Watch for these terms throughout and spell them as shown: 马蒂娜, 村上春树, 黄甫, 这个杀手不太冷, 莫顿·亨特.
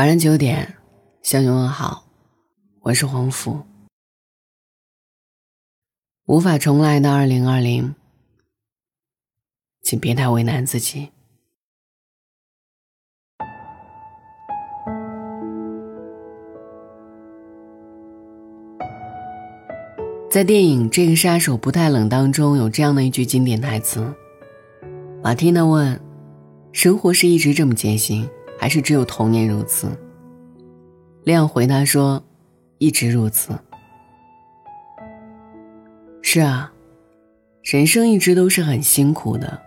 晚上9点，向你问好，我是黄甫。无法重来的2020，请别太为难自己。在电影《这个杀手不太冷》当中，有这样的一句经典台词，马蒂娜问：生活是一直这么艰辛，还是只有童年如此？亮回答说：一直如此。是啊，人生一直都是很辛苦的，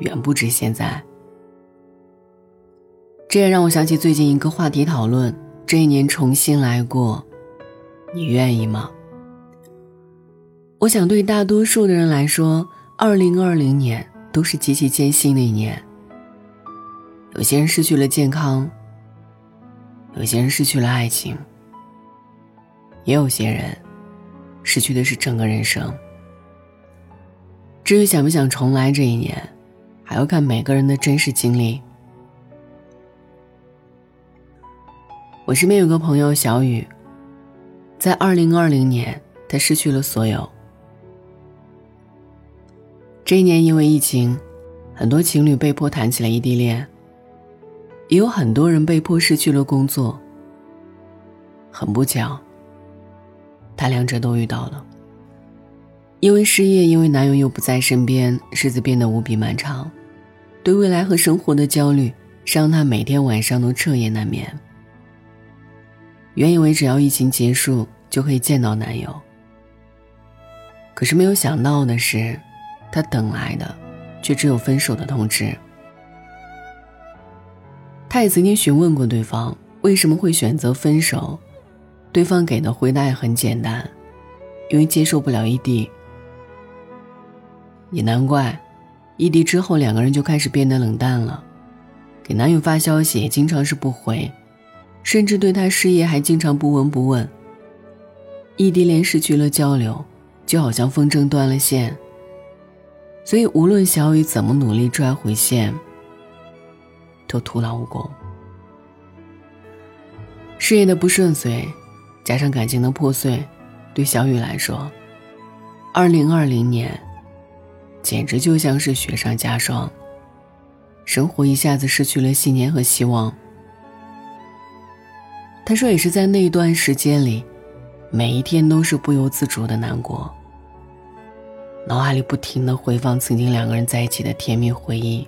远不止现在。这也让我想起最近一个话题讨论，这一年重新来过，你愿意吗？我想对大多数的人来说，2020年都是极其艰辛的一年。有些人失去了健康，有些人失去了爱情，也有些人失去的是整个人生。至于想不想重来这一年，还要看每个人的真实经历。我身边有个朋友小雨，在2020年他失去了所有。这一年因为疫情，很多情侣被迫谈起了异地恋，也有很多人被迫失去了工作。很不巧，他两者都遇到了。因为失业，因为男友又不在身边，日子变得无比漫长。对未来和生活的焦虑让他每天晚上都彻夜难眠。原以为只要疫情结束就可以见到男友，可是没有想到的是，他等来的却只有分手的通知。他也曾经询问过对方为什么会选择分手，对方给的回答也很简单，因为接受不了异地。也难怪，异地之后两个人就开始变得冷淡了，给男友发消息也经常是不回，甚至对他失业还经常不闻不问。异地恋失去了交流，就好像风筝断了线，所以无论小雨怎么努力拽回线，都徒劳无功。事业的不顺遂，加上感情的破碎，对小雨来说，2020年简直就像是雪上加霜，生活一下子失去了信念和希望。他说也是在那一段时间里，每一天都是不由自主的难过，脑海里不停地回放曾经两个人在一起的甜蜜回忆，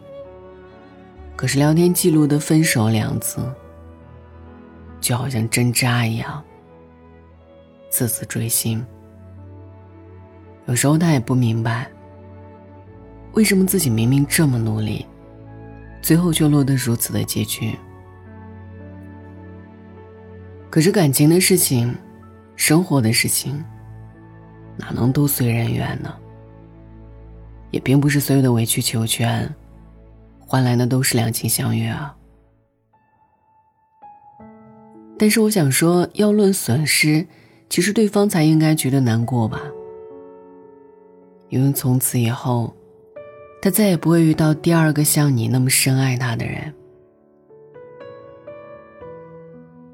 可是聊天记录的分手2字就好像针扎一样字字锥心。有时候他也不明白，为什么自己明明这么努力，最后却落得如此的结局。可是感情的事情，生活的事情，哪能都随人愿呢？也并不是所有的委曲求全换来的都是两情相悦啊。但是我想说，要论损失，其实对方才应该觉得难过吧。因为从此以后，他再也不会遇到第二个像你那么深爱他的人。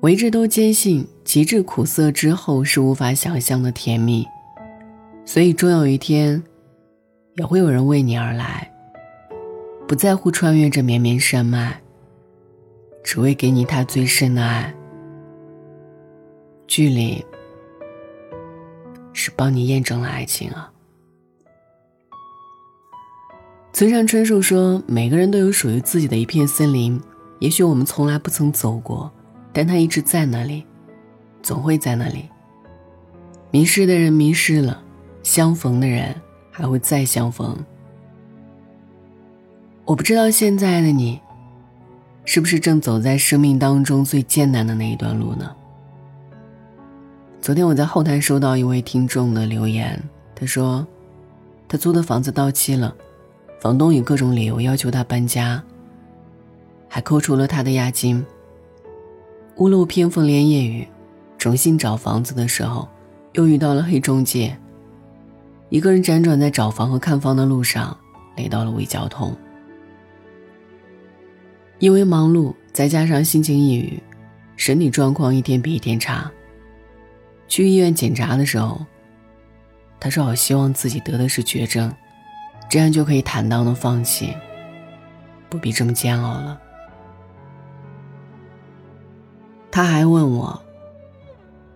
我一直都坚信，极致苦涩之后是无法想象的甜蜜，所以终有一天，也会有人为你而来。不在乎穿越这绵绵山脉，只为给你他最深的爱。距离是帮你验证了爱情啊。村上春树说，每个人都有属于自己的一片森林，也许我们从来不曾走过，但它一直在那里，总会在那里。迷失的人迷失了，相逢的人还会再相逢。我不知道现在的你，是不是正走在生命当中最艰难的那一段路呢？昨天我在后台收到一位听众的留言，他说，他租的房子到期了，房东以各种理由要求他搬家，还扣除了他的押金。屋漏偏逢连夜雨，重新找房子的时候，又遇到了黑中介。一个人辗转在找房和看房的路上，累到了无以交通。因为忙碌，再加上心情抑郁，身体状况一天比一天差。去医院检查的时候，他说好希望自己得的是绝症，这样就可以坦荡的放弃，不必这么煎熬了。他还问我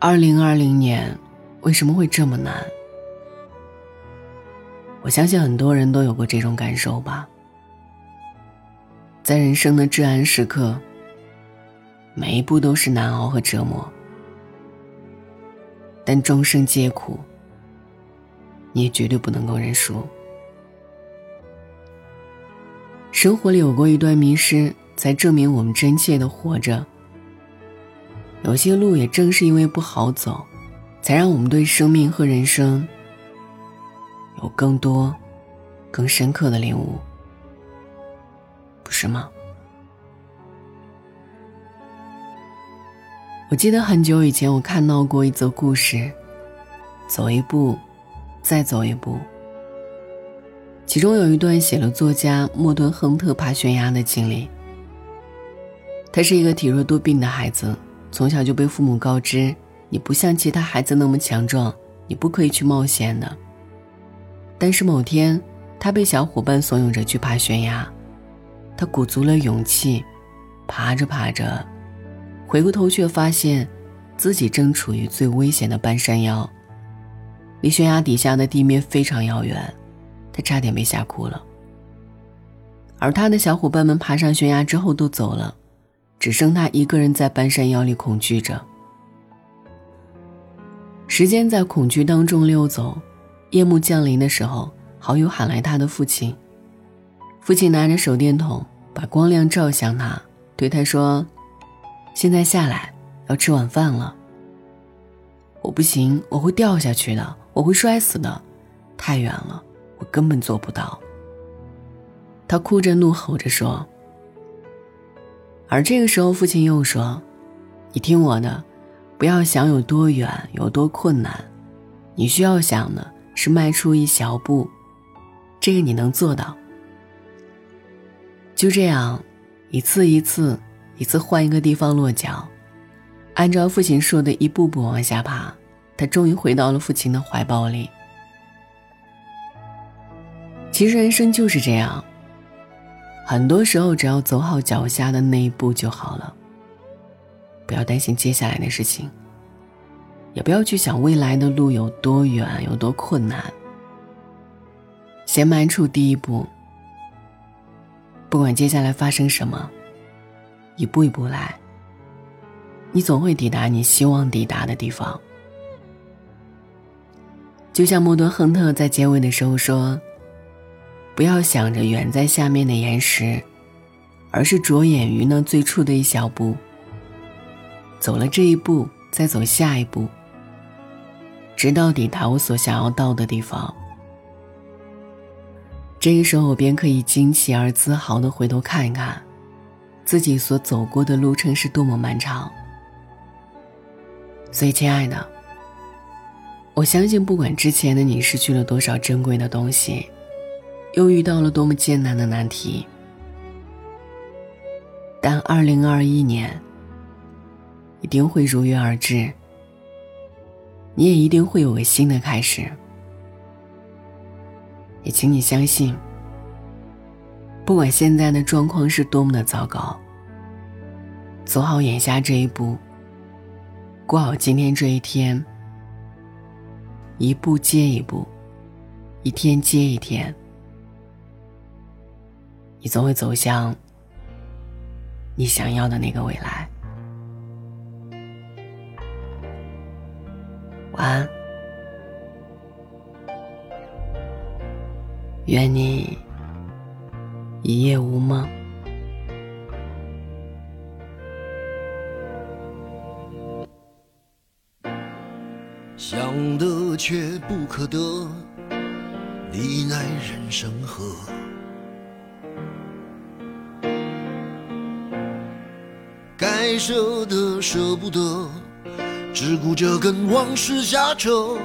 2020年为什么会这么难。我相信很多人都有过这种感受吧，在人生的至暗时刻，每一步都是难熬和折磨，但终生皆苦，你也绝对不能够认输。生活里有过一段迷失，才证明我们真切地活着。有些路也正是因为不好走，才让我们对生命和人生有更多更深刻的领悟，不是吗？我记得很久以前我看到过一则故事，走一步再走一步，其中有一段写了作家莫顿·亨特爬悬崖的经历。他是一个体弱多病的孩子，从小就被父母告知，你不像其他孩子那么强壮，你不可以去冒险的。但是某天他被小伙伴怂恿着去爬悬崖，他鼓足了勇气，爬着爬着，回过头却发现自己正处于最危险的半山腰，离悬崖底下的地面非常遥远，他差点被吓哭了。而他的小伙伴们爬上悬崖之后都走了，只剩他一个人在半山腰里恐惧着。时间在恐惧当中溜走，夜幕降临的时候，好友喊来他的父亲，父亲拿着手电筒把光亮照向他，对他说，现在下来，要吃晚饭了。我不行，我会掉下去的，我会摔死的，太远了，我根本做不到。他哭着怒吼着说。而这个时候父亲又说，你听我的，不要想有多远有多困难，你需要想的是迈出一小步，这个你能做到。就这样一次换一个地方落脚，按照父亲说的一步步往下爬，他终于回到了父亲的怀抱里。其实人生就是这样，很多时候只要走好脚下的那一步就好了，不要担心接下来的事情，也不要去想未来的路有多远有多困难，先迈出第一步，不管接下来发生什么，一步一步来，你总会抵达你希望抵达的地方。就像莫顿·亨特在结尾的时候说，不要想着远在下面的岩石，而是着眼于那最初的一小步，走了这一步再走下一步，直到抵达我所想要到的地方。这个时候我便可以惊奇而自豪地回头看一看自己所走过的路程是多么漫长。所以亲爱的，我相信不管之前的你失去了多少珍贵的东西，又遇到了多么艰难的难题，但2021年一定会如约而至，你也一定会有个新的开始。也请你相信，不管现在的状况是多么的糟糕，走好眼下这一步，过好今天这一天，一步接一步，一天接一天，你总会走向你想要的那个未来。晚安，愿你一夜无梦。想得却不可得，你奈人生何？该舍的舍不得，只顾着跟往事瞎扯。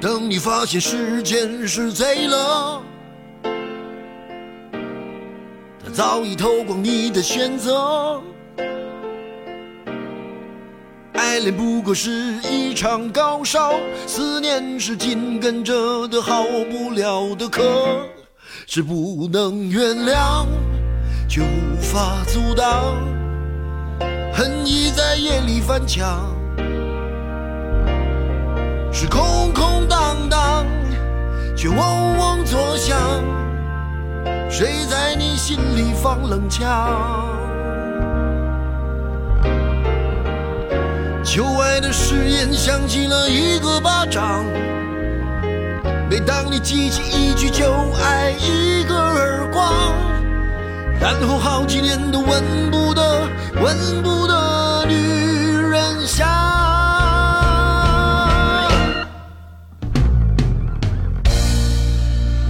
等你发现时间是贼了，他早已偷光你的选择。爱恋不过是一场高烧，思念是紧跟着的好不了的渴，是不能原谅却无法阻挡，恨意在夜里翻墙，是空空荡荡却嗡嗡作响，谁在你心里放冷枪？旧爱的誓言响起了一个巴掌，每当你记起一句就挨一个耳光，然后好几年都闻不得女人香。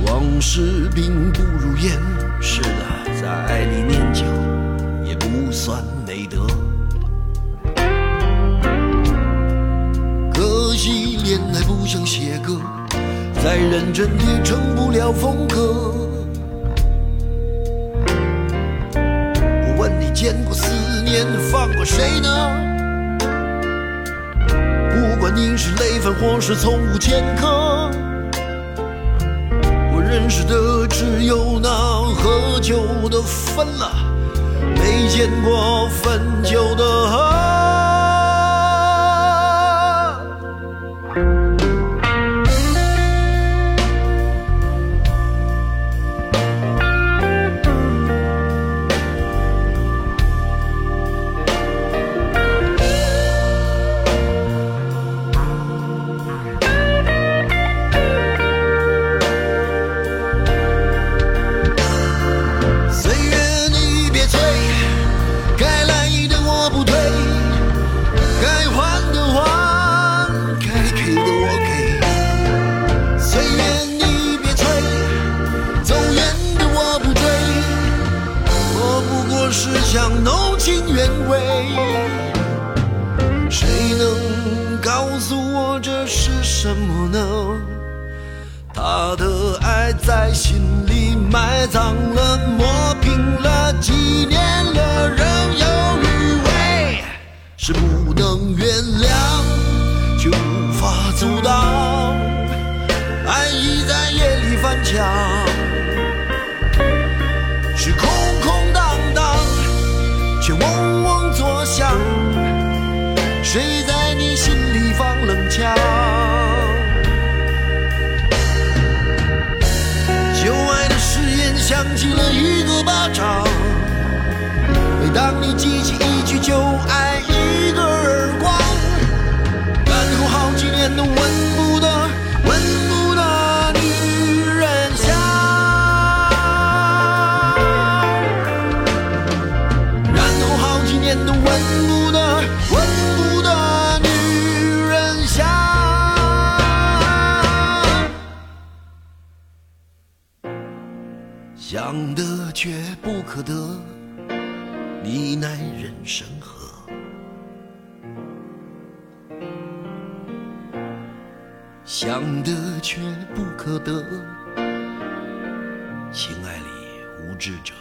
往事并不如烟，是的，在爱里念旧也不算美德，恋爱不想写歌，再认真也成不了风格。我问你见过思念放过谁呢？不管你是累犯或是从无前科，我认识的只有那喝酒的分了，没见过分酒的喝。想得却不可得，你奈人生何？想得却不可得，情爱里无知者。